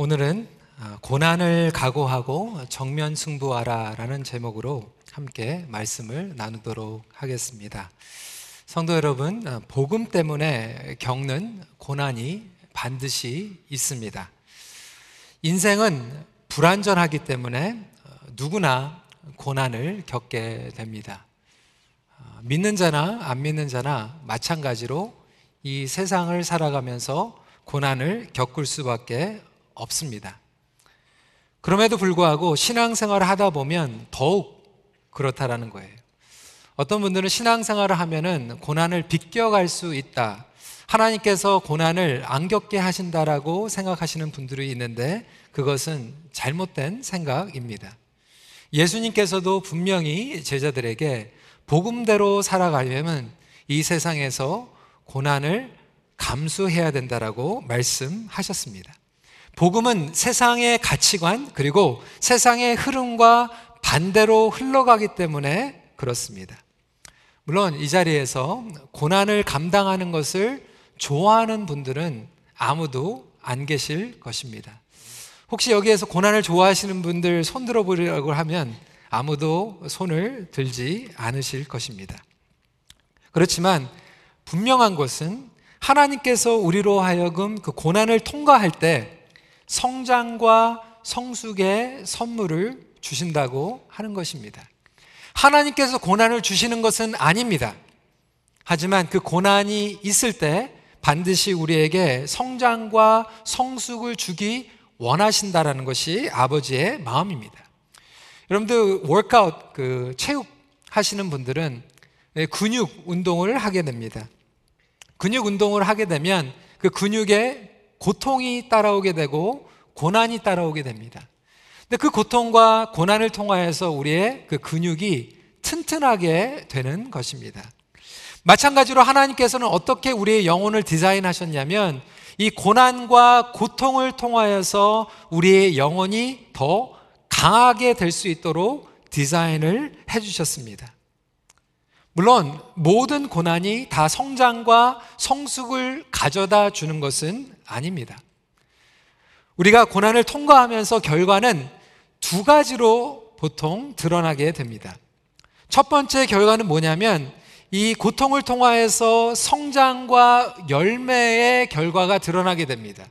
오늘은 고난을 각오하고 정면 승부하라 라는 제목으로 함께 말씀을 나누도록 하겠습니다. 성도 여러분, 복음 때문에 겪는 고난이 반드시 있습니다. 인생은 불완전하기 때문에 누구나 고난을 겪게 됩니다. 믿는 자나 안 믿는 자나 마찬가지로 이 세상을 살아가면서 고난을 겪을 수밖에 없습니다. 그럼에도 불구하고 신앙생활을 하다 보면 더욱 그렇다라는 거예요. 어떤 분들은 신앙생활을 하면은 고난을 비껴갈 수 있다, 하나님께서 고난을 안 겪게 하신다라고 생각하시는 분들이 있는데 그것은 잘못된 생각입니다. 예수님께서도 분명히 제자들에게 복음대로 살아가려면 이 세상에서 고난을 감수해야 된다라고 말씀하셨습니다. 복음은 세상의 가치관 그리고 세상의 흐름과 반대로 흘러가기 때문에 그렇습니다. 물론 이 자리에서 고난을 감당하는 것을 좋아하는 분들은 아무도 안 계실 것입니다. 혹시 여기에서 고난을 좋아하시는 분들 손 들어보려고 하면 아무도 손을 들지 않으실 것입니다. 그렇지만 분명한 것은 하나님께서 우리로 하여금 그 고난을 통과할 때 성장과 성숙의 선물을 주신다고 하는 것입니다. 하나님께서 고난을 주시는 것은 아닙니다. 하지만 그 고난이 있을 때 반드시 우리에게 성장과 성숙을 주기 원하신다라는 것이 아버지의 마음입니다. 여러분들 워크아웃, 체육 하시는 분들은 근육 운동을 하게 됩니다. 근육 운동을 하게 되면 그 근육의 고통이 따라오게 되고 고난이 따라오게 됩니다. 근데 그 고통과 고난을 통하여서 우리의 그 근육이 튼튼하게 되는 것입니다. 마찬가지로 하나님께서는 어떻게 우리의 영혼을 디자인하셨냐면 이 고난과 고통을 통하여서 우리의 영혼이 더 강하게 될 수 있도록 디자인을 해주셨습니다. 물론 모든 고난이 다 성장과 성숙을 가져다 주는 것은 아닙니다. 우리가 고난을 통과하면서 결과는 두 가지로 보통 드러나게 됩니다. 첫 번째 결과는 뭐냐면 이 고통을 통하여서 성장과 열매의 결과가 드러나게 됩니다.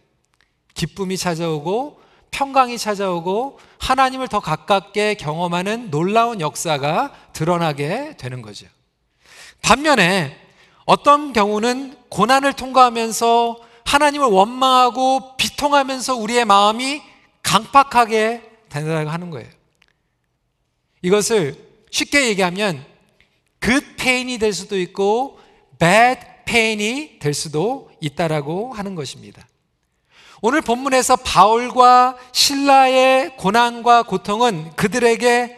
기쁨이 찾아오고 평강이 찾아오고 하나님을 더 가깝게 경험하는 놀라운 역사가 드러나게 되는 거죠. 반면에 어떤 경우는 고난을 통과하면서 하나님을 원망하고 비통하면서 우리의 마음이 강팍하게 된다고 하는 거예요. 이것을 쉽게 얘기하면 good pain이 될 수도 있고 bad pain이 될 수도 있다라고 하는 것입니다. 오늘 본문에서 바울과 실라의 고난과 고통은 그들에게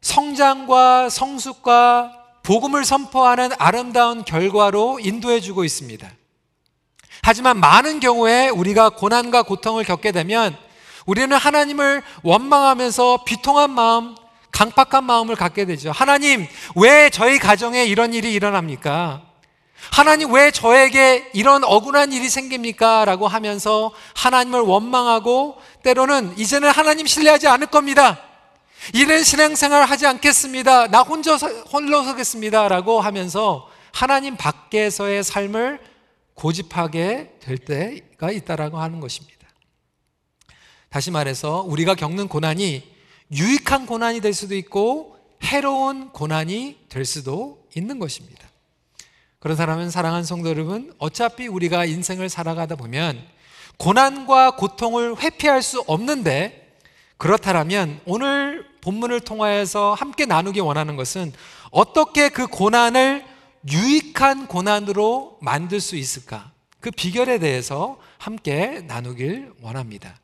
성장과 성숙과 복음을 선포하는 아름다운 결과로 인도해주고 있습니다. 하지만 많은 경우에 우리가 고난과 고통을 겪게 되면 우리는 하나님을 원망하면서 비통한 마음, 강팍한 마음을 갖게 되죠. 하나님, 왜 저희 가정에 이런 일이 일어납니까? 하나님, 왜 저에게 이런 억울한 일이 생깁니까? 라고 하면서 하나님을 원망하고 때로는 이제는 하나님 신뢰하지 않을 겁니다. 이런 신앙생활 하지 않겠습니다. 나 홀로 서겠습니다. 라고 하면서 하나님 밖에서의 삶을 고집하게 될 때가 있다라고 하는 것입니다. 다시 말해서 우리가 겪는 고난이 유익한 고난이 될 수도 있고 해로운 고난이 될 수도 있는 것입니다. 그렇다면 사랑하는 성도 여러분, 어차피 우리가 인생을 살아가다 보면 고난과 고통을 회피할 수 없는데 그렇다면 오늘 본문을 통하여서 함께 나누기 원하는 것은 어떻게 그 고난을 유익한 고난으로 만들 수 있을까? 그 비결에 대해서 함께 나누길 원합니다.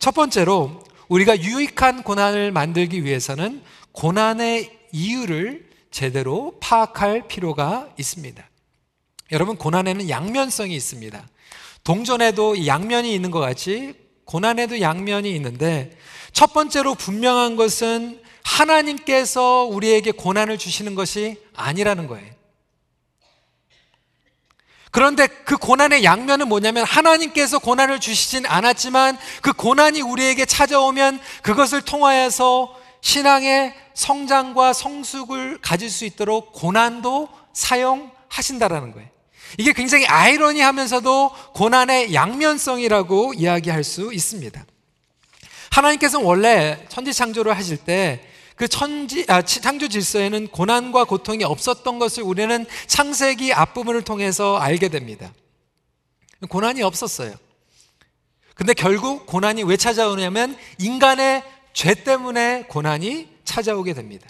첫 번째로 우리가 유익한 고난을 만들기 위해서는 고난의 이유를 제대로 파악할 필요가 있습니다. 여러분, 고난에는 양면성이 있습니다. 동전에도 양면이 있는 것 같이 고난에도 양면이 있는데 첫 번째로 분명한 것은 하나님께서 우리에게 고난을 주시는 것이 아니라는 거예요. 그런데 그 고난의 양면은 뭐냐면 하나님께서 고난을 주시진 않았지만 그 고난이 우리에게 찾아오면 그것을 통하여서 신앙의 성장과 성숙을 가질 수 있도록 고난도 사용하신다라는 거예요. 이게 굉장히 아이러니하면서도 고난의 양면성이라고 이야기할 수 있습니다. 하나님께서는 원래 천지 창조를 하실 때 그 창조 질서에는 고난과 고통이 없었던 것을 우리는 창세기 앞부분을 통해서 알게 됩니다. 고난이 없었어요. 근데 결국 고난이 왜 찾아오냐면 인간의 죄 때문에 고난이 찾아오게 됩니다.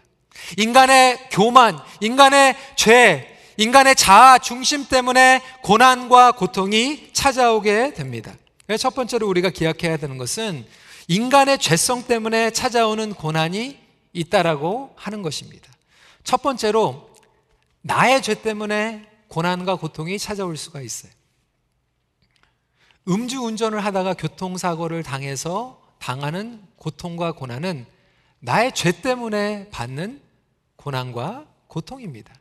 인간의 교만, 인간의 죄, 인간의 자아 중심 때문에 고난과 고통이 찾아오게 됩니다. 첫 번째로 우리가 기억해야 되는 것은 인간의 죄성 때문에 찾아오는 고난이 있다라고 하는 것입니다. 첫 번째로 나의 죄 때문에 고난과 고통이 찾아올 수가 있어요. 음주운전을 하다가 교통사고를 당해서 당하는 고통과 고난은 나의 죄 때문에 받는 고난과 고통입니다.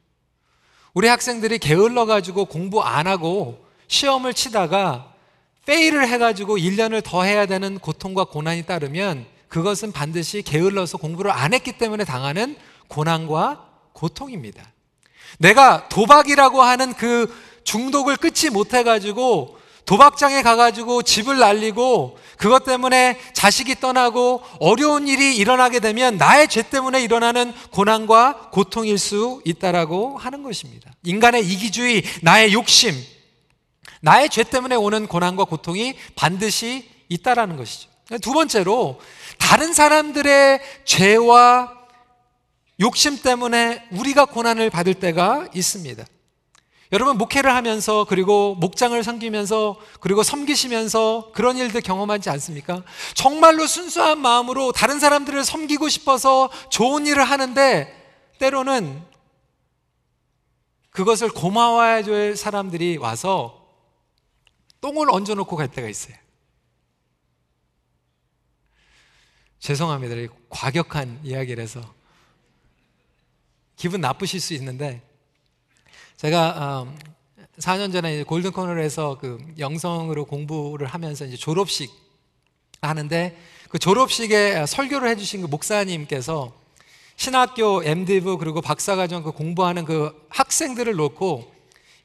우리 학생들이 게을러가지고 공부 안 하고 시험을 치다가 페일을 해가지고 1년을 더 해야 되는 고통과 고난이 따르면 그것은 반드시 게을러서 공부를 안 했기 때문에 당하는 고난과 고통입니다. 내가 도박이라고 하는 그 중독을 끊지 못해가지고 도박장에 가가지고 집을 날리고 그것 때문에 자식이 떠나고 어려운 일이 일어나게 되면 나의 죄 때문에 일어나는 고난과 고통일 수 있다라고 하는 것입니다. 인간의 이기주의, 나의 욕심, 나의 죄 때문에 오는 고난과 고통이 반드시 있다라는 것이죠. 두 번째로 다른 사람들의 죄와 욕심 때문에 우리가 고난을 받을 때가 있습니다. 여러분 목회를 하면서 그리고 목장을 섬기면서 그리고 섬기시면서 그런 일들 경험하지 않습니까? 정말로 순수한 마음으로 다른 사람들을 섬기고 싶어서 좋은 일을 하는데 때로는 그것을 고마워해야 될 사람들이 와서 똥을 얹어놓고 갈 때가 있어요. 죄송합니다. 과격한 이야기를 해서 기분 나쁘실 수 있는데 제가 4년 전에 골든코너에서 그 영성으로 공부를 하면서 이제 졸업식 하는데 그 졸업식에 설교를 해주신 그 목사님께서 신학교 MDiv 그리고 박사과정 그 공부하는 그 학생들을 놓고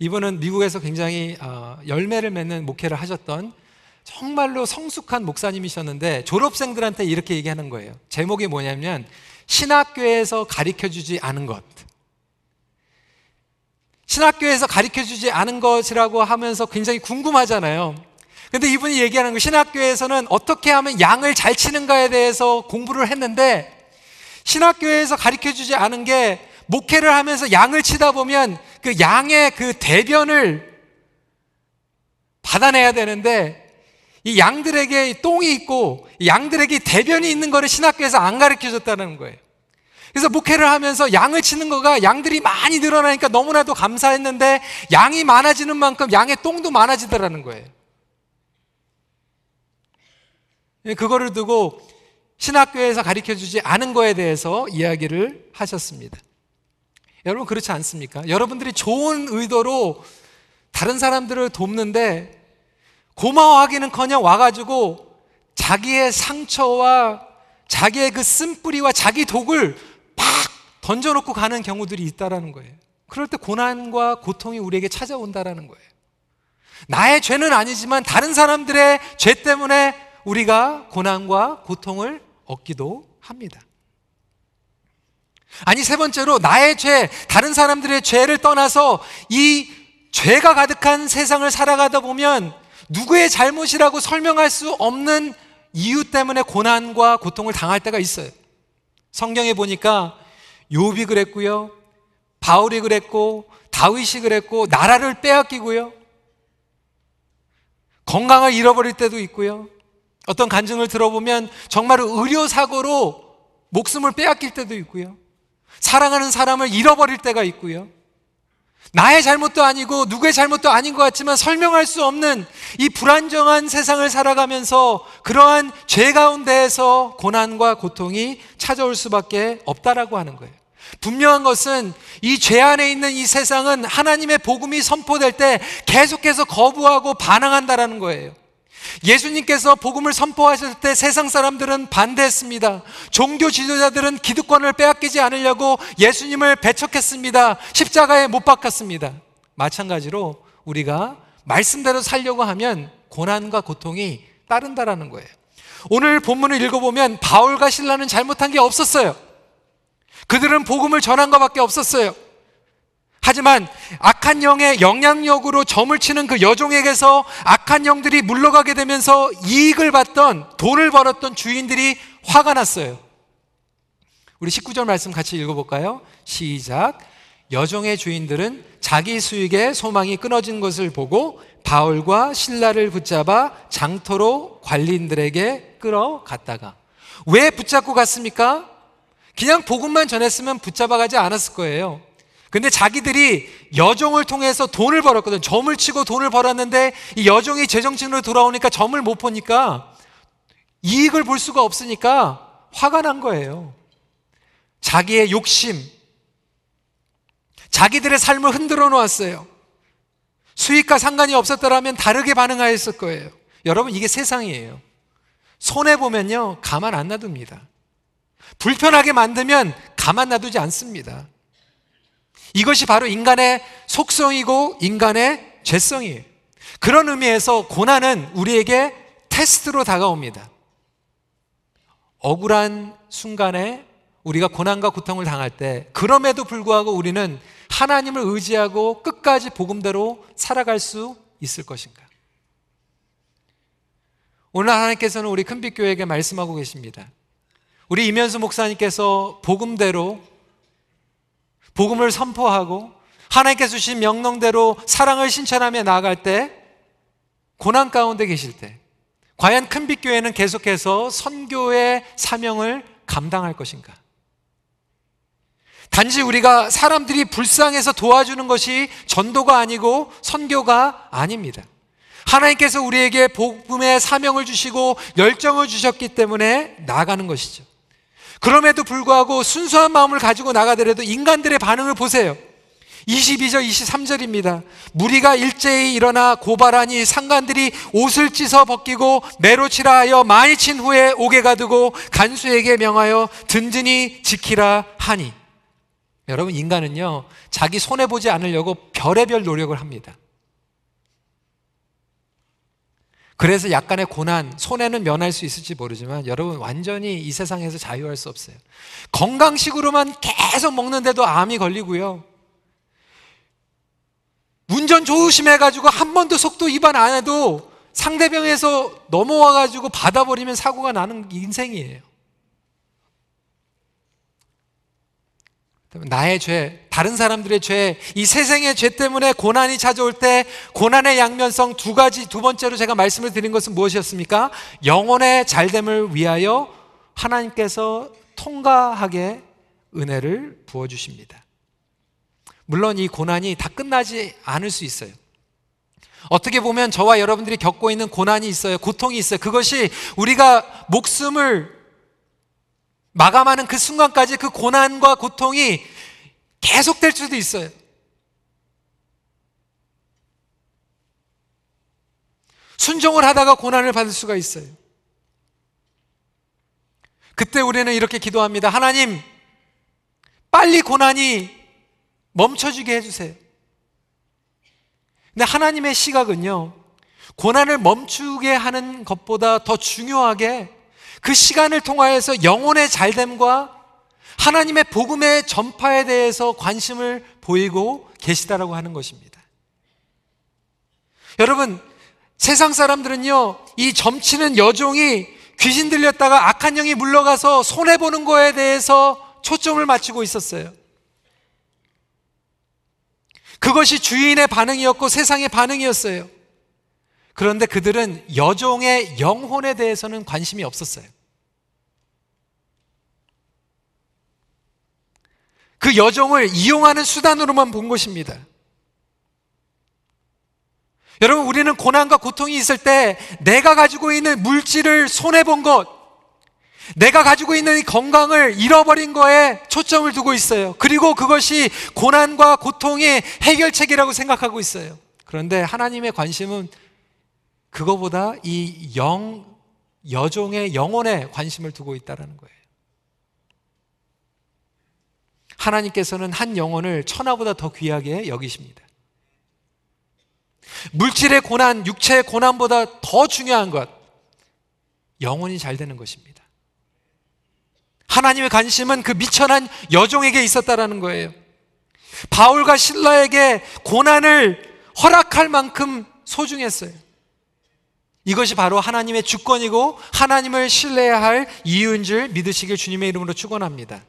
이분은 미국에서 굉장히 열매를 맺는 목회를 하셨던 정말로 성숙한 목사님이셨는데 졸업생들한테 이렇게 얘기하는 거예요. 제목이 뭐냐면 신학교에서 가르쳐주지 않은 것. 신학교에서 가르쳐주지 않은 것이라고 하면서 굉장히 궁금하잖아요. 근데 이분이 얘기하는 거 신학교에서는 어떻게 하면 양을 잘 치는가에 대해서 공부를 했는데 신학교에서 가르쳐주지 않은 게 목회를 하면서 양을 치다 보면 그 양의 그 대변을 받아내야 되는데 이 양들에게 똥이 있고 이 양들에게 대변이 있는 거를 신학교에서 안 가르쳐줬다는 거예요. 그래서 목회를 하면서 양을 치는 거가 양들이 많이 늘어나니까 너무나도 감사했는데 양이 많아지는 만큼 양의 똥도 많아지더라는 거예요. 그거를 두고 신학교에서 가르쳐주지 않은 거에 대해서 이야기를 하셨습니다. 여러분 그렇지 않습니까? 여러분들이 좋은 의도로 다른 사람들을 돕는데 고마워하기는커녕 와가지고 자기의 상처와 자기의 그 쓴뿌리와 자기 독을 던져놓고 가는 경우들이 있다라는 거예요. 그럴 때 고난과 고통이 우리에게 찾아온다라는 거예요. 나의 죄는 아니지만 다른 사람들의 죄 때문에 우리가 고난과 고통을 얻기도 합니다. 아니 세 번째로 나의 죄, 다른 사람들의 죄를 떠나서 이 죄가 가득한 세상을 살아가다 보면 누구의 잘못이라고 설명할 수 없는 이유 때문에 고난과 고통을 당할 때가 있어요. 성경에 보니까 욥이 그랬고요, 바울이 그랬고, 다윗이 그랬고, 나라를 빼앗기고요, 건강을 잃어버릴 때도 있고요. 어떤 간증을 들어보면 정말 의료사고로 목숨을 빼앗길 때도 있고요, 사랑하는 사람을 잃어버릴 때가 있고요. 나의 잘못도 아니고 누구의 잘못도 아닌 것 같지만 설명할 수 없는 이 불안정한 세상을 살아가면서 그러한 죄 가운데에서 고난과 고통이 찾아올 수밖에 없다라고 하는 거예요. 분명한 것은 이 죄 안에 있는 이 세상은 하나님의 복음이 선포될 때 계속해서 거부하고 반항한다라는 거예요. 예수님께서 복음을 선포하실 때 세상 사람들은 반대했습니다. 종교 지도자들은 기득권을 빼앗기지 않으려고 예수님을 배척했습니다. 십자가에 못 박았습니다. 마찬가지로 우리가 말씀대로 살려고 하면 고난과 고통이 따른다라는 거예요. 오늘 본문을 읽어보면 바울과 실라는 잘못한 게 없었어요. 그들은 복음을 전한 것밖에 없었어요. 하지만 악한 영의 영향력으로 점을 치는 그 여종에게서 악한 영들이 물러가게 되면서 이익을 받던, 돈을 벌었던 주인들이 화가 났어요. 우리 19절 말씀 같이 읽어볼까요? 시작. 여종의 주인들은 자기 수익의 소망이 끊어진 것을 보고 바울과 실라를 붙잡아 장터로 관리인들에게 끌어갔다가. 왜 붙잡고 갔습니까? 그냥 복음만 전했으면 붙잡아 가지 않았을 거예요. 근데 자기들이 여종을 통해서 돈을 벌었거든요. 점을 치고 돈을 벌었는데 이 여종이 제정신으로 돌아오니까 점을 못 보니까, 이익을 볼 수가 없으니까 화가 난 거예요. 자기의 욕심, 자기들의 삶을 흔들어 놓았어요. 수익과 상관이 없었더라면 다르게 반응하였을 거예요. 여러분, 이게 세상이에요. 손해보면요, 가만 안 놔둡니다. 불편하게 만들면 가만 놔두지 않습니다. 이것이 바로 인간의 속성이고 인간의 죄성이에요. 그런 의미에서 고난은 우리에게 테스트로 다가옵니다. 억울한 순간에 우리가 고난과 고통을 당할 때, 그럼에도 불구하고 우리는 하나님을 의지하고 끝까지 복음대로 살아갈 수 있을 것인가? 오늘 하나님께서는 우리 큰빛교회에게 말씀하고 계십니다. 우리 임현수 목사님께서 복음대로 복음을 선포하고 하나님께서 주신 명령대로 사랑을 실천하며 나아갈 때, 고난 가운데 계실 때 과연 큰빛교회는 계속해서 선교의 사명을 감당할 것인가? 단지 우리가 사람들이 불쌍해서 도와주는 것이 전도가 아니고 선교가 아닙니다. 하나님께서 우리에게 복음의 사명을 주시고 열정을 주셨기 때문에 나아가는 것이죠. 그럼에도 불구하고 순수한 마음을 가지고 나가더라도 인간들의 반응을 보세요. 22절 23절입니다 무리가 일제히 일어나 고발하니 상관들이 옷을 찢어 벗기고 매로 치라 하여 많이 친 후에 옥에 가두고 간수에게 명하여 든든히 지키라 하니. 여러분, 인간은요, 자기 손해보지 않으려고 별의별 노력을 합니다. 그래서 약간의 고난, 손해는 면할 수 있을지 모르지만 여러분, 완전히 이 세상에서 자유할 수 없어요. 건강식으로만 계속 먹는데도 암이 걸리고요, 운전 조심해가지고 한 번도 속도 위반 안 해도 상대방에서 넘어와가지고 받아버리면 사고가 나는 인생이에요. 나의 죄, 다른 사람들의 죄, 이 세상의 죄 때문에 고난이 찾아올 때 고난의 양면성 두 번째로 제가 말씀을 드린 것은 무엇이었습니까? 영혼의 잘됨을 위하여 하나님께서 통과하게 은혜를 부어주십니다. 물론 이 고난이 다 끝나지 않을 수 있어요. 어떻게 보면 저와 여러분들이 겪고 있는 고난이 있어요. 고통이 있어요. 그것이 우리가 목숨을 마감하는 그 순간까지 그 고난과 고통이 계속될 수도 있어요. 순종을 하다가 고난을 받을 수가 있어요. 그때 우리는 이렇게 기도합니다. 하나님, 빨리 고난이 멈춰지게 해주세요. 근데 하나님의 시각은요, 고난을 멈추게 하는 것보다 더 중요하게 그 시간을 통하여서 영혼의 잘됨과 하나님의 복음의 전파에 대해서 관심을 보이고 계시다라고 하는 것입니다. 여러분, 세상 사람들은요, 이 점치는 여종이 귀신 들렸다가 악한 영이 물러가서 손해보는 거에 대해서 초점을 맞추고 있었어요. 그것이 주인의 반응이었고 세상의 반응이었어요. 그런데 그들은 여종의 영혼에 대해서는 관심이 없었어요. 그 여종을 이용하는 수단으로만 본 것입니다. 여러분, 우리는 고난과 고통이 있을 때 내가 가지고 있는 물질을 손해본 것, 내가 가지고 있는 이 건강을 잃어버린 거에 초점을 두고 있어요. 그리고 그것이 고난과 고통의 해결책이라고 생각하고 있어요. 그런데 하나님의 관심은 그거보다 이 여종의 영혼에 관심을 두고 있다는 거예요. 하나님께서는 한 영혼을 천하보다 더 귀하게 여기십니다. 물질의 고난, 육체의 고난보다 더 중요한 것, 영혼이 잘 되는 것입니다. 하나님의 관심은 그 미천한 여종에게 있었다라는 거예요. 바울과 실라에게 고난을 허락할 만큼 소중했어요. 이것이 바로 하나님의 주권이고 하나님을 신뢰해야 할 이유인 줄 믿으시길 주님의 이름으로 축원합니다.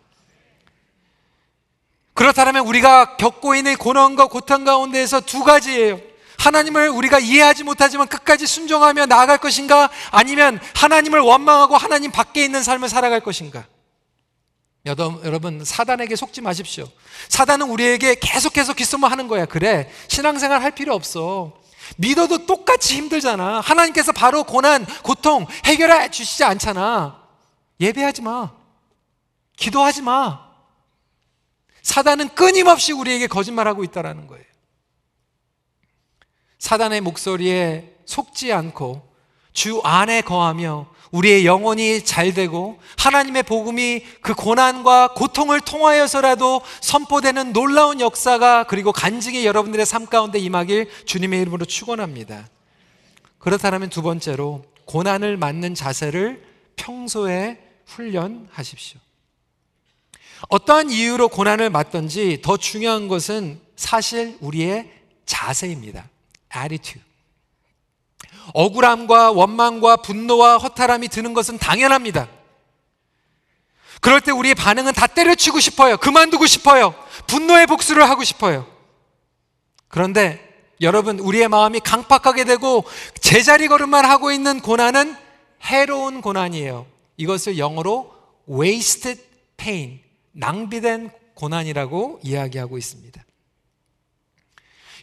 그렇다면 우리가 겪고 있는 고난과 고통 가운데에서 두 가지예요. 하나님을 우리가 이해하지 못하지만 끝까지 순종하며 나아갈 것인가, 아니면 하나님을 원망하고 하나님 밖에 있는 삶을 살아갈 것인가. 여러분, 사단에게 속지 마십시오. 사단은 우리에게 계속해서 귓소문하는 거야. 그래, 신앙생활 할 필요 없어. 믿어도 똑같이 힘들잖아. 하나님께서 바로 고난, 고통 해결해 주시지 않잖아. 예배하지 마, 기도하지 마. 사단은 끊임없이 우리에게 거짓말하고 있다는 거예요. 사단의 목소리에 속지 않고 주 안에 거하며 우리의 영혼이 잘되고 하나님의 복음이 그 고난과 고통을 통하여서라도 선포되는 놀라운 역사가, 그리고 간증이 여러분들의 삶 가운데 임하길 주님의 이름으로 축원합니다. 그렇다면 두 번째로, 고난을 맞는 자세를 평소에 훈련하십시오. 어떠한 이유로 고난을 맞든지 더 중요한 것은 사실 우리의 자세입니다. attitude. 억울함과 원망과 분노와 허탈함이 드는 것은 당연합니다. 그럴 때 우리의 반응은 다 때려치고 싶어요. 그만두고 싶어요. 분노의 복수를 하고 싶어요. 그런데 여러분, 우리의 마음이 강팍하게 되고 제자리 걸음만 하고 있는 고난은 해로운 고난이에요. 이것을 영어로 wasted pain, 낭비된 고난이라고 이야기하고 있습니다.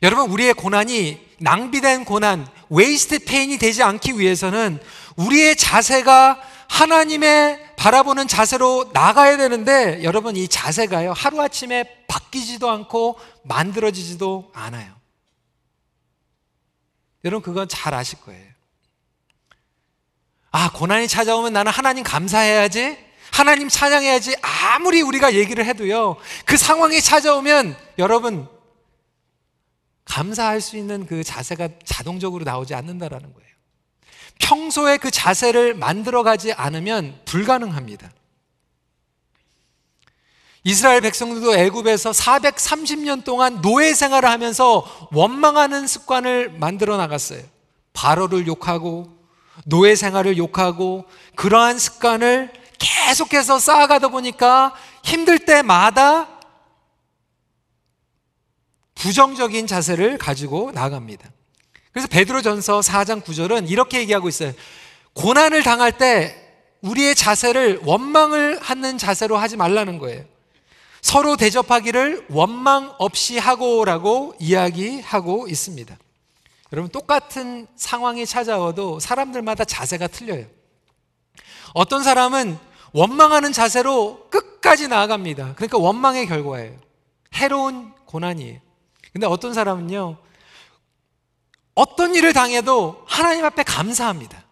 여러분, 우리의 고난이 낭비된 고난, wasted pain이 되지 않기 위해서는 우리의 자세가 하나님의 바라보는 자세로 나가야 되는데, 여러분, 이 자세가요, 하루아침에 바뀌지도 않고 만들어지지도 않아요. 여러분, 그건 잘 아실 거예요. 아, 고난이 찾아오면 나는 하나님 감사해야지, 하나님 찬양해야지, 아무리 우리가 얘기를 해도요, 그 상황이 찾아오면 여러분 감사할 수 있는 그 자세가 자동적으로 나오지 않는다라는 거예요. 평소에 그 자세를 만들어가지 않으면 불가능합니다. 이스라엘 백성들도 애굽에서 430년 동안 노예 생활을 하면서 원망하는 습관을 만들어 나갔어요. 바로를 욕하고 노예 생활을 욕하고, 그러한 습관을 계속해서 쌓아가다 보니까 힘들 때마다 부정적인 자세를 가지고 나아갑니다. 그래서 베드로전서 4장 9절은 이렇게 얘기하고 있어요. 고난을 당할 때 우리의 자세를 원망을 하는 자세로 하지 말라는 거예요. 서로 대접하기를 원망 없이 하고라고 이야기하고 있습니다. 여러분, 똑같은 상황이 찾아와도 사람들마다 자세가 틀려요. 어떤 사람은 원망하는 자세로 끝까지 나아갑니다. 그러니까 원망의 결과예요. 해로운 고난이에요. 근데 어떤 사람은요, 어떤 일을 당해도 하나님 앞에 감사합니다.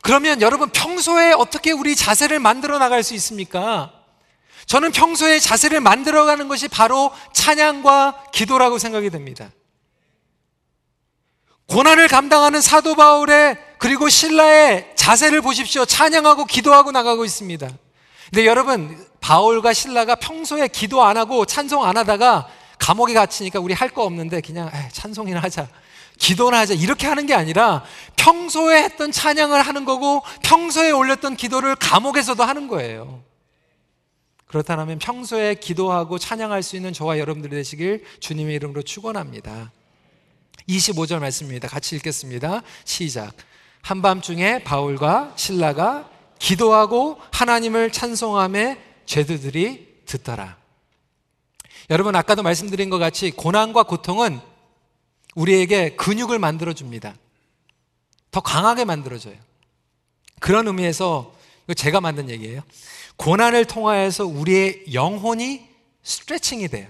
그러면 여러분, 평소에 어떻게 우리 자세를 만들어 나갈 수 있습니까? 저는 평소에 자세를 만들어가는 것이 바로 찬양과 기도라고 생각이 됩니다. 고난을 감당하는 사도 바울의, 그리고 실라의 자세를 보십시오. 찬양하고 기도하고 나가고 있습니다. 근데 여러분, 바울과 실라가 평소에 기도 안 하고 찬송 안 하다가 감옥에 갇히니까 우리 할 거 없는데 그냥 찬송이나 하자, 기도나 하자, 이렇게 하는 게 아니라 평소에 했던 찬양을 하는 거고, 평소에 올렸던 기도를 감옥에서도 하는 거예요. 그렇다면 평소에 기도하고 찬양할 수 있는 저와 여러분들이 되시길 주님의 이름으로 축원합니다. 25절 말씀입니다. 같이 읽겠습니다. 시작. 한밤중에 바울과 실라가 기도하고 하나님을 찬송하며 죄들이 듣더라. 여러분, 아까도 말씀드린 것 같이 고난과 고통은 우리에게 근육을 만들어줍니다. 더 강하게 만들어줘요. 그런 의미에서 이거 제가 만든 얘기예요. 고난을 통하여서 우리의 영혼이 스트레칭이 돼요.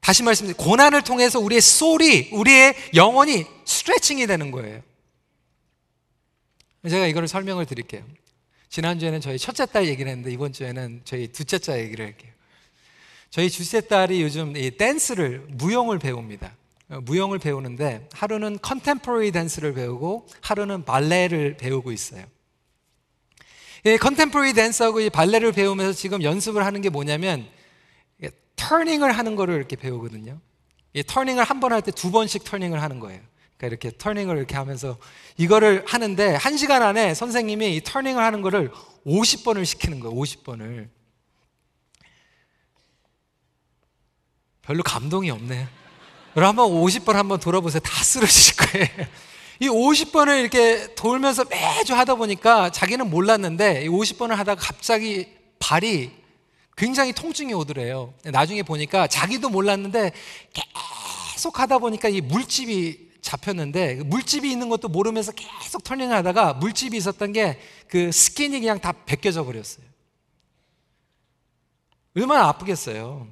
다시 말씀드립니다. 고난을 통해서 우리의 소울이, 우리의 영혼이 스트레칭이 되는 거예요. 제가 이거를 설명을 드릴게요. 지난주에는 저희 첫째 딸 얘기를 했는데 이번 주에는 저희 둘째 딸 얘기를 할게요. 저희 둘째 딸이 요즘 이 댄스를, 무용을 배웁니다. 무용을 배우는데 하루는 컨템포러리 댄스를 배우고 하루는 발레를 배우고 있어요. 이 컨템포러리 댄스하고 이 발레를 배우면서 지금 연습을 하는 게 뭐냐면 터닝을 하는 거를 이렇게 배우거든요. 이 터닝을 한 번 할 때 두 번씩 터닝을 하는 거예요. 그러니까 이렇게 터닝을 이렇게 하면서 이거를 하는데 1시간 안에 선생님이 이 터닝을 하는 거를 50번을 시키는 거예요. 50번을. 별로 감동이 없네요. 여러분 한번 50번 한번 돌아보세요. 다 쓰러지실 거예요. 이 50번을 이렇게 돌면서 매주 하다 보니까 자기는 몰랐는데 이 50번을 하다가 갑자기 발이 굉장히 통증이 오더래요. 나중에 보니까 자기도 몰랐는데 계속 하다 보니까 이 물집이 잡혔는데 물집이 있는 것도 모르면서 계속 터닝을 하다가 물집이 있었던 게 그 스킨이 그냥 다 벗겨져 버렸어요. 얼마나 아프겠어요.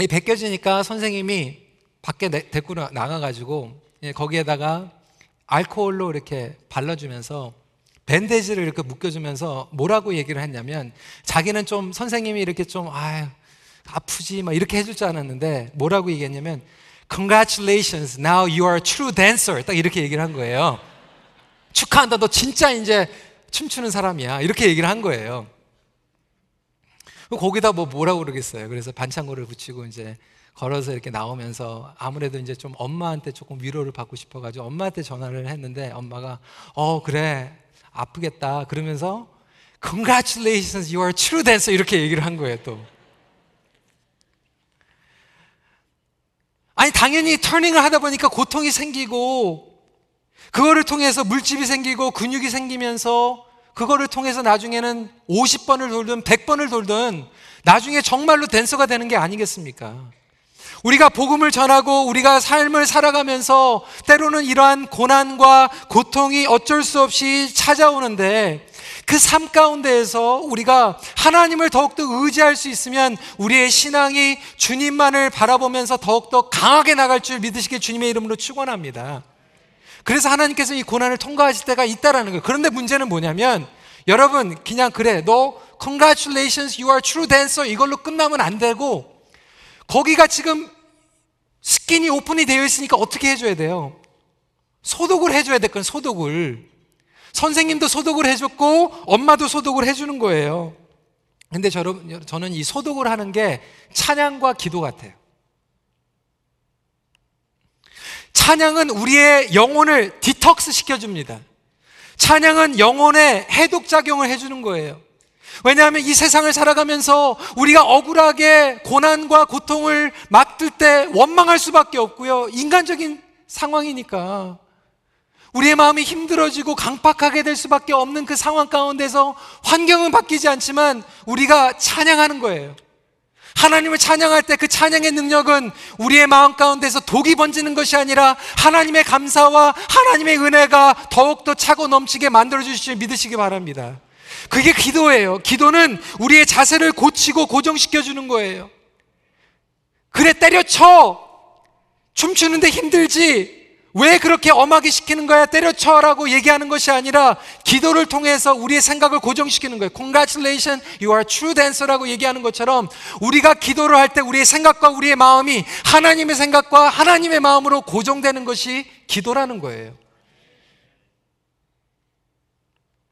이 벗겨지니까 선생님이 밖에 데리고 나가가지고 거기에다가 알코올로 이렇게 발라주면서 밴드지를 이렇게 묶여주면서 뭐라고 얘기를 했냐면 자기는 좀 선생님이 이렇게 좀 아유 아프지 막 이렇게 해줄 줄 알았는데 뭐라고 얘기했냐면 Congratulations, now you are a true dancer. 딱 이렇게 얘기를 한 거예요. 축하한다, 너 진짜 이제 춤추는 사람이야. 이렇게 얘기를 한 거예요. 거기다 뭐라고 그러겠어요. 그래서 반창고를 붙이고 이제 걸어서 이렇게 나오면서 아무래도 이제 좀 엄마한테 조금 위로를 받고 싶어가지고 엄마한테 전화를 했는데 엄마가 그래 아프겠다 그러면서 Congratulations, you are a true dancer. 이렇게 얘기를 한 거예요. 또 아니 당연히 터닝을 하다 보니까 고통이 생기고 그거를 통해서 물집이 생기고 근육이 생기면서 그거를 통해서 나중에는 50번을 돌든 100번을 돌든 나중에 정말로 댄서가 되는 게 아니겠습니까? 우리가 복음을 전하고 우리가 삶을 살아가면서 때로는 이러한 고난과 고통이 어쩔 수 없이 찾아오는데 그 삶 가운데에서 우리가 하나님을 더욱더 의지할 수 있으면 우리의 신앙이 주님만을 바라보면서 더욱더 강하게 나갈 줄 믿으시길 주님의 이름으로 축원합니다. 그래서 하나님께서 이 고난을 통과하실 때가 있다라는 거예요. 그런데 문제는 뭐냐면 여러분 그냥 그래 너 Congratulations, you are true dancer 이걸로 끝나면 안 되고 거기가 지금 스킨이 오픈이 되어 있으니까 어떻게 해줘야 돼요? 소독을 해줘야 될 건 소독을. 선생님도 소독을 해줬고 엄마도 소독을 해주는 거예요. 근데 저는 이 소독을 하는 게 찬양과 기도 같아요. 찬양은 우리의 영혼을 디톡스 시켜줍니다. 찬양은 영혼의 해독작용을 해주는 거예요. 왜냐하면 이 세상을 살아가면서 우리가 억울하게 고난과 고통을 맞들 때 원망할 수밖에 없고요. 인간적인 상황이니까 우리의 마음이 힘들어지고 강박하게 될 수밖에 없는 그 상황 가운데서 환경은 바뀌지 않지만 우리가 찬양하는 거예요. 하나님을 찬양할 때 그 찬양의 능력은 우리의 마음 가운데서 독이 번지는 것이 아니라 하나님의 감사와 하나님의 은혜가 더욱더 차고 넘치게 만들어주실 줄 믿으시기 바랍니다. 그게 기도예요. 기도는 우리의 자세를 고치고 고정시켜주는 거예요. 그래 때려쳐! 춤추는데 힘들지! 왜 그렇게 엄하게 시키는 거야? 때려쳐! 라고 얘기하는 것이 아니라 기도를 통해서 우리의 생각을 고정시키는 거예요. Congratulations, you are true dancer 라고 얘기하는 것처럼 우리가 기도를 할 때 우리의 생각과 우리의 마음이 하나님의 생각과 하나님의 마음으로 고정되는 것이 기도라는 거예요.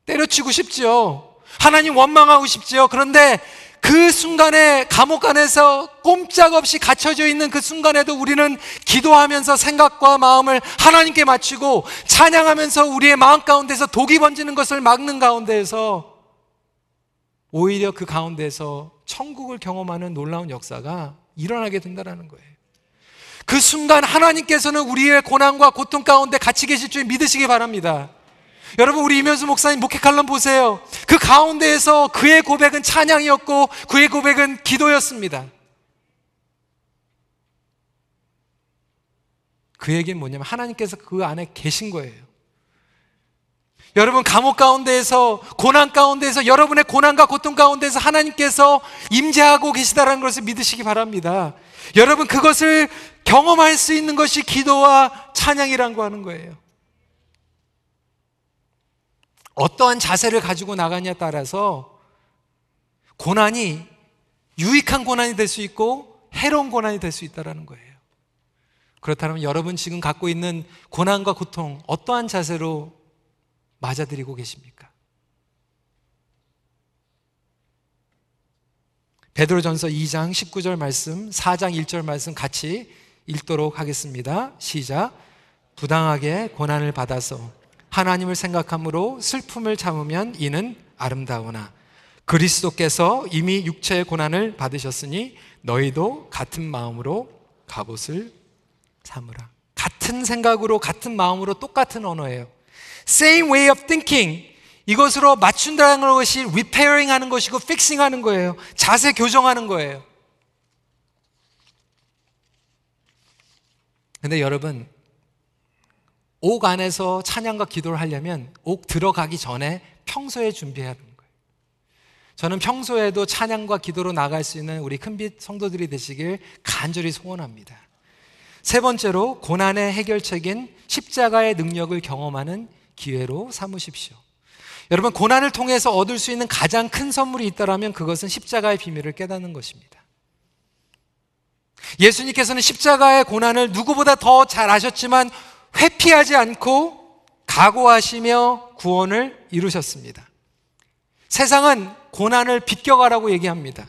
때려치고 싶지요. 하나님 원망하고 싶지요. 그런데 그 순간에 감옥 안에서 꼼짝없이 갇혀져 있는 그 순간에도 우리는 기도하면서 생각과 마음을 하나님께 바치고 찬양하면서 우리의 마음 가운데서 독이 번지는 것을 막는 가운데에서 오히려 그 가운데서 천국을 경험하는 놀라운 역사가 일어나게 된다는 거예요. 그 순간 하나님께서는 우리의 고난과 고통 가운데 같이 계실 줄 믿으시기 바랍니다. 여러분 우리 이면수 목사님 목회 칼럼 보세요. 그 가운데에서 그의 고백은 찬양이었고 그의 고백은 기도였습니다. 그 얘기는 뭐냐면 하나님께서 그 안에 계신 거예요. 여러분 감옥 가운데에서, 고난 가운데에서, 여러분의 고난과 고통 가운데에서 하나님께서 임재하고 계시다는 것을 믿으시기 바랍니다. 여러분 그것을 경험할 수 있는 것이 기도와 찬양이라고 하는 거예요. 어떠한 자세를 가지고 나가냐에 따라서 고난이 유익한 고난이 될 수 있고 해로운 고난이 될 수 있다는 거예요. 그렇다면 여러분 지금 갖고 있는 고난과 고통 어떠한 자세로 맞아들이고 계십니까? 베드로전서 2장 19절 말씀, 4장 1절 말씀 같이 읽도록 하겠습니다. 시작. 부당하게 고난을 받아서 하나님을 생각함으로 슬픔을 참으면 이는 아름다우나 그리스도께서 이미 육체의 고난을 받으셨으니 너희도 같은 마음으로 갑옷을 삼으라. 같은 생각으로, 같은 마음으로, 똑같은 언어예요. Same way of thinking. 이것으로 맞춘다는 것이 repairing 하는 것이고 fixing 하는 거예요. 자세 교정하는 거예요. 근데 여러분 옥 안에서 찬양과 기도를 하려면 옥 들어가기 전에 평소에 준비해야 하는 거예요. 저는 평소에도 찬양과 기도로 나갈 수 있는 우리 큰빛 성도들이 되시길 간절히 소원합니다. 세 번째로 고난의 해결책인 십자가의 능력을 경험하는 기회로 삼으십시오. 여러분 고난을 통해서 얻을 수 있는 가장 큰 선물이 있다면 그것은 십자가의 비밀을 깨닫는 것입니다. 예수님께서는 십자가의 고난을 누구보다 더 잘 아셨지만 회피하지 않고 각오하시며 구원을 이루셨습니다. 세상은 고난을 비껴가라고 얘기합니다.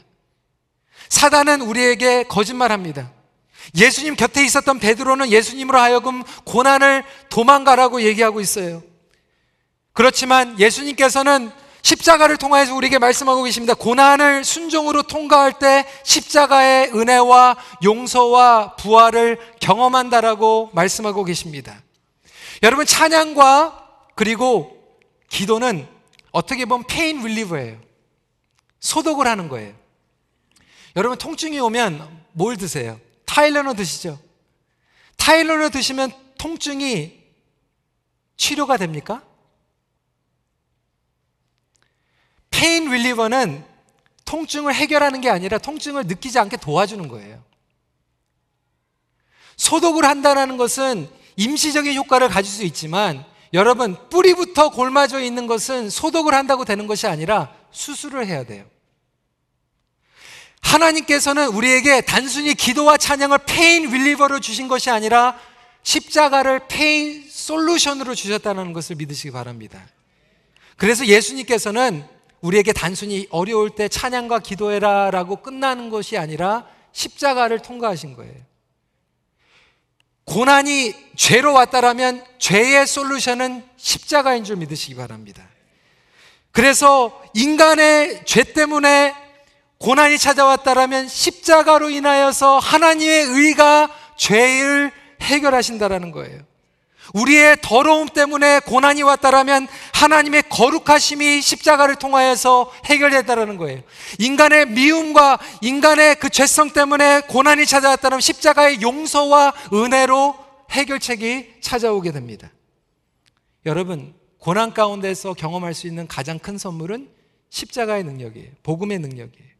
사단은 우리에게 거짓말합니다. 예수님 곁에 있었던 베드로는 예수님으로 하여금 고난을 도망가라고 얘기하고 있어요. 그렇지만 예수님께서는 십자가를 통해서 우리에게 말씀하고 계십니다. 고난을 순종으로 통과할 때 십자가의 은혜와 용서와 부활을 경험한다라고 말씀하고 계십니다. 여러분 찬양과 그리고 기도는 어떻게 보면 페인 릴리버예요. 소독을 하는 거예요. 여러분 통증이 오면 뭘 드세요? 타일러너 드시죠? 타일러너 드시면 통증이 치료가 됩니까? 페인 릴리버는 통증을 해결하는 게 아니라 통증을 느끼지 않게 도와주는 거예요. 소독을 한다는 것은 임시적인 효과를 가질 수 있지만 여러분 뿌리부터 골마져 있는 것은 소독을 한다고 되는 것이 아니라 수술을 해야 돼요. 하나님께서는 우리에게 단순히 기도와 찬양을 페인 릴리버로 주신 것이 아니라 십자가를 페인 솔루션으로 주셨다는 것을 믿으시기 바랍니다. 그래서 예수님께서는 우리에게 단순히 어려울 때 찬양과 기도해라 라고 끝나는 것이 아니라 십자가를 통과하신 거예요. 고난이 죄로 왔다라면 죄의 솔루션은 십자가인 줄 믿으시기 바랍니다. 그래서 인간의 죄 때문에 고난이 찾아왔다라면 십자가로 인하여서 하나님의 의가 죄를 해결하신다라는 거예요. 우리의 더러움 때문에 고난이 왔다라면 하나님의 거룩하심이 십자가를 통하여서 해결됐다라는 거예요. 인간의 미움과 인간의 그 죄성 때문에 고난이 찾아왔다면 십자가의 용서와 은혜로 해결책이 찾아오게 됩니다. 여러분 고난 가운데서 경험할 수 있는 가장 큰 선물은 십자가의 능력이에요. 복음의 능력이에요.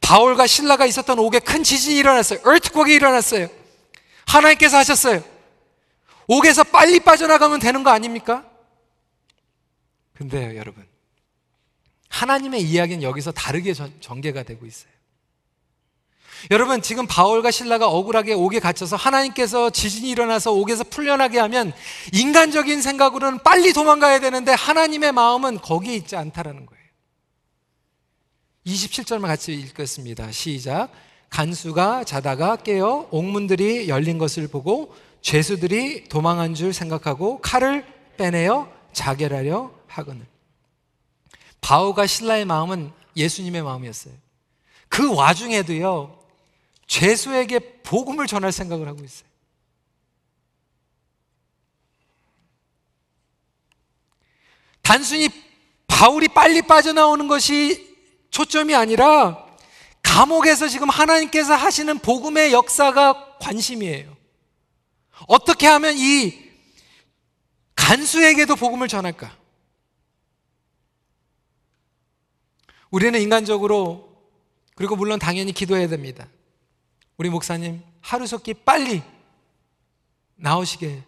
바울과 실라가 있었던 옥에 큰 지진이 일어났어요. earthquake이 일어났어요. 하나님께서 하셨어요. 옥에서 빨리 빠져나가면 되는 거 아닙니까? 근데요 여러분 하나님의 이야기는 여기서 다르게 전개가 되고 있어요. 여러분 지금 바울과 실라가 억울하게 옥에 갇혀서 하나님께서 지진이 일어나서 옥에서 풀려나게 하면 인간적인 생각으로는 빨리 도망가야 되는데 하나님의 마음은 거기에 있지 않다라는 거예요. 27절만 같이 읽겠습니다. 시작. 간수가 자다가 깨어 옥문들이 열린 것을 보고 죄수들이 도망한 줄 생각하고 칼을 빼내어 자결하려 하거늘. 바울과 실라의 마음은 예수님의 마음이었어요. 그 와중에도요 죄수에게 복음을 전할 생각을 하고 있어요. 단순히 바울이 빨리 빠져나오는 것이 초점이 아니라 감옥에서 지금 하나님께서 하시는 복음의 역사가 관심이에요. 어떻게 하면 이 간수에게도 복음을 전할까? 우리는 인간적으로, 그리고 물론 당연히 기도해야 됩니다. 우리 목사님 하루속히 빨리 나오시게.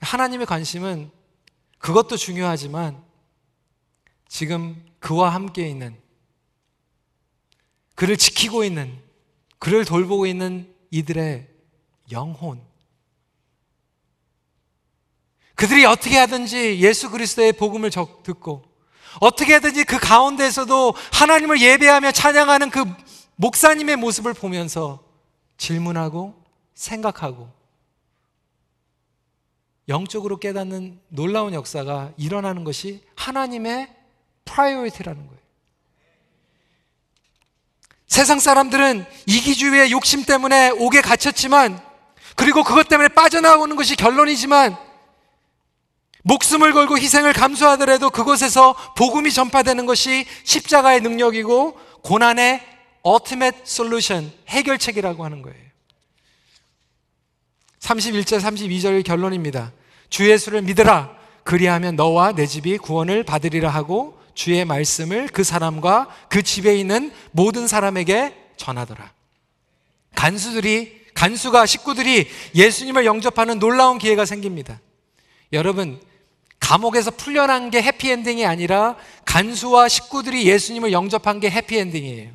하나님의 관심은 그것도 중요하지만 지금 그와 함께 있는, 그를 지키고 있는, 그를 돌보고 있는 이들의 영혼, 그들이 어떻게 하든지 예수 그리스도의 복음을 듣고 어떻게 하든지 그 가운데서도 하나님을 예배하며 찬양하는 그 목사님의 모습을 보면서 질문하고 생각하고 영적으로 깨닫는 놀라운 역사가 일어나는 것이 하나님의 프라이어리티라는 거예요. 세상 사람들은 이기주의의 욕심 때문에 옥에 갇혔지만, 그리고 그것 때문에 빠져나오는 것이 결론이지만, 목숨을 걸고 희생을 감수하더라도 그곳에서 복음이 전파되는 것이 십자가의 능력이고 고난의 ultimate solution, 해결책이라고 하는 거예요. 31절 32절의 결론입니다. 주 예수를 믿으라, 그리하면 너와 내 집이 구원을 받으리라 하고 주의 말씀을 그 사람과 그 집에 있는 모든 사람에게 전하더라. 식구들이 예수님을 영접하는 놀라운 기회가 생깁니다. 여러분, 감옥에서 풀려난 게 해피엔딩이 아니라 간수와 식구들이 예수님을 영접한 게 해피엔딩이에요.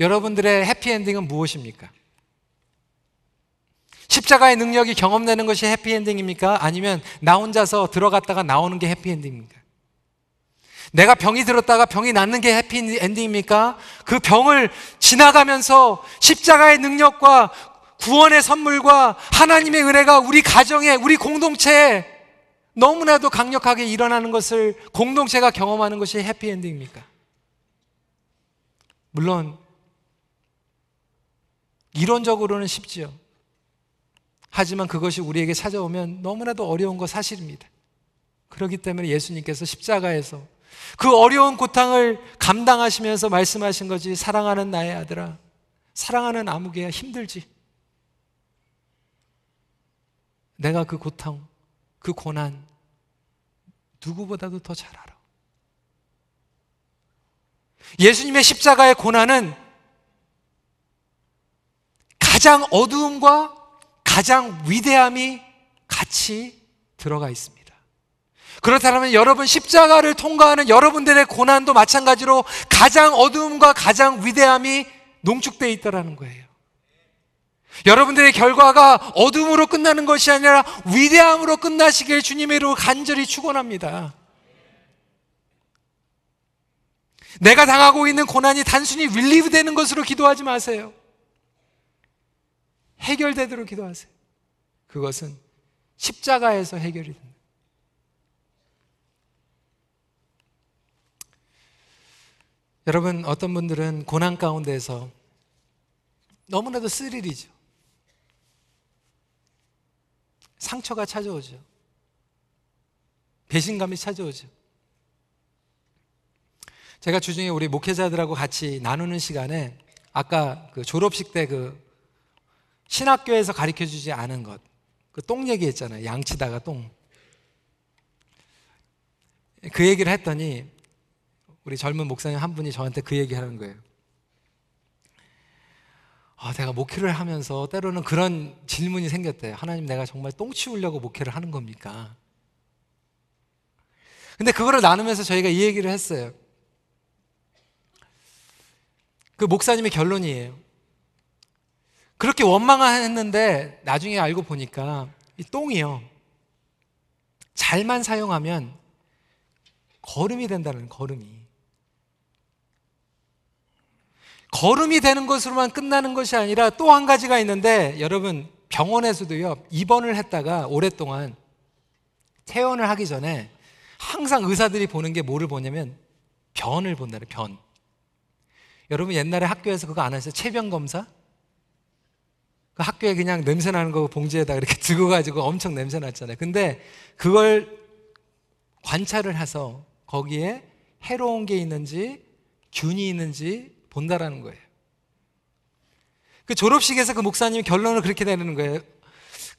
여러분들의 해피엔딩은 무엇입니까? 십자가의 능력이 경험되는 것이 해피엔딩입니까? 아니면 나 혼자서 들어갔다가 나오는 게 해피엔딩입니까? 내가 병이 들었다가 병이 낫는 게 해피엔딩입니까? 그 병을 지나가면서 십자가의 능력과 구원의 선물과 하나님의 은혜가 우리 가정에, 우리 공동체에 너무나도 강력하게 일어나는 것을 공동체가 경험하는 것이 해피엔딩입니까? 물론 이론적으로는 쉽지요. 하지만 그것이 우리에게 찾아오면 너무나도 어려운 거 사실입니다. 그렇기 때문에 예수님께서 십자가에서 그 어려운 고통을 감당하시면서 말씀하신 거지. 사랑하는 나의 아들아, 사랑하는 아무개야, 힘들지. 내가 그 고통, 그 고난 누구보다도 더 잘 알아. 예수님의 십자가의 고난은 가장 어두움과 가장 위대함이 같이 들어가 있습니다. 그렇다면 여러분, 십자가를 통과하는 여러분들의 고난도 마찬가지로 가장 어두움과 가장 위대함이 농축되어 있다는 거예요. 여러분들의 결과가 어둠으로 끝나는 것이 아니라 위대함으로 끝나시길 주님의 이름으로 간절히 축원합니다. 내가 당하고 있는 고난이 단순히 릴리브되는 것으로 기도하지 마세요. 해결되도록 기도하세요. 그것은 십자가에서 해결이 됩니다. 여러분, 어떤 분들은 고난 가운데에서 너무나도 스릴이죠. 상처가 찾아오죠. 배신감이 찾아오죠. 제가 주중에 우리 목회자들하고 같이 나누는 시간에 아까 그 졸업식 때 그 신학교에서 가르쳐주지 않은 것, 그 똥 얘기했잖아요. 양치다가 똥. 그 얘기를 했더니 우리 젊은 목사님 한 분이 저한테 그 얘기하는 거예요. 내가 목회를 하면서 때로는 그런 질문이 생겼대요. 하나님, 내가 정말 똥 치우려고 목회를 하는 겁니까? 근데 그거를 나누면서 저희가 이 얘기를 했어요. 그 목사님의 결론이에요. 그렇게 원망했는데 나중에 알고 보니까 이 똥이요, 잘만 사용하면 거름이 된다는, 거름이 되는 것으로만 끝나는 것이 아니라 또 한 가지가 있는데, 여러분, 병원에서도요, 입원을 했다가 오랫동안 퇴원을 하기 전에 항상 의사들이 보는 게 뭐를 보냐면 변을 본다는, 변. 여러분, 옛날에 학교에서 그거 안 하셨어요? 체변 검사? 그 학교에 그냥 냄새 나는 거 봉지에다 이렇게 들고 가지고 엄청 냄새 났잖아요. 근데 그걸 관찰을 해서 거기에 해로운 게 있는지 균이 있는지 본다라는 거예요. 그 졸업식에서 그 목사님이 결론을 그렇게 내리는 거예요.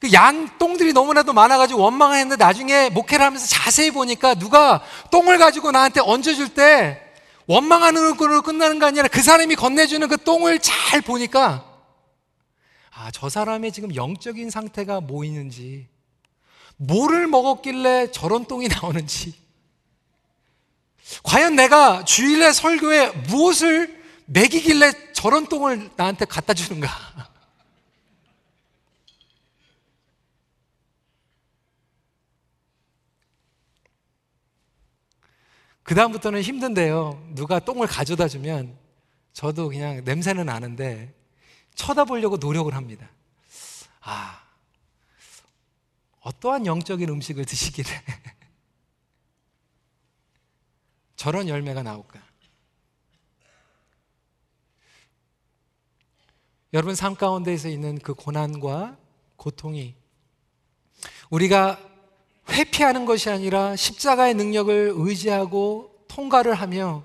그 양 똥들이 너무나도 많아가지고 원망을 했는데 나중에 목회를 하면서 자세히 보니까 누가 똥을 가지고 나한테 얹어줄 때 원망하는 걸로 끝나는 게 아니라 그 사람이 건네주는 그 똥을 잘 보니까 아, 저 사람의 지금 영적인 상태가 뭐 있는지, 뭐를 먹었길래 저런 똥이 나오는지, 과연 내가 주일날 설교에 무엇을 먹이길래 저런 똥을 나한테 갖다 주는가. 그 다음부터는 힘든데요, 누가 똥을 가져다 주면 저도 그냥 냄새는 나는데 쳐다보려고 노력을 합니다. 아, 어떠한 영적인 음식을 드시길래 저런 열매가 나올까. 여러분, 삶 가운데에서 있는 그 고난과 고통이 우리가 회피하는 것이 아니라 십자가의 능력을 의지하고 통과를 하며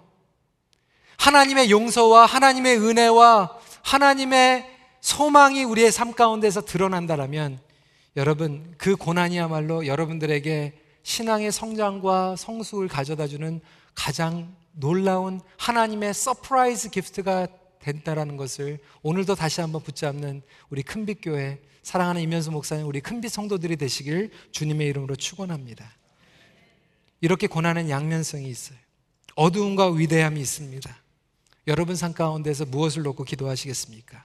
하나님의 용서와 하나님의 은혜와 하나님의 소망이 우리의 삶 가운데서 드러난다라면 여러분, 그 고난이야말로 여러분들에게 신앙의 성장과 성숙을 가져다주는 가장 놀라운 하나님의 서프라이즈 기프트가 된다라는 것을 오늘도 다시 한번 붙잡는 우리 큰빛교회 사랑하는 임현수 목사님, 우리 큰빛 성도들이 되시길 주님의 이름으로 축원합니다. 이렇게 고난은 양면성이 있어요. 어두움과 위대함이 있습니다. 여러분 삶 가운데서 무엇을 놓고 기도하시겠습니까?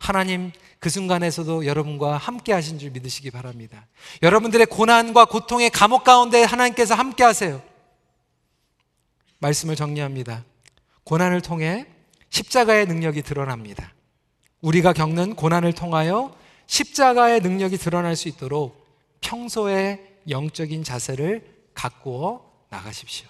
하나님, 그 순간에서도 여러분과 함께 하신 줄 믿으시기 바랍니다. 여러분들의 고난과 고통의 감옥 가운데 하나님께서 함께 하세요. 말씀을 정리합니다. 고난을 통해 십자가의 능력이 드러납니다. 우리가 겪는 고난을 통하여 십자가의 능력이 드러날 수 있도록 평소에 영적인 자세를 갖고 나가십시오.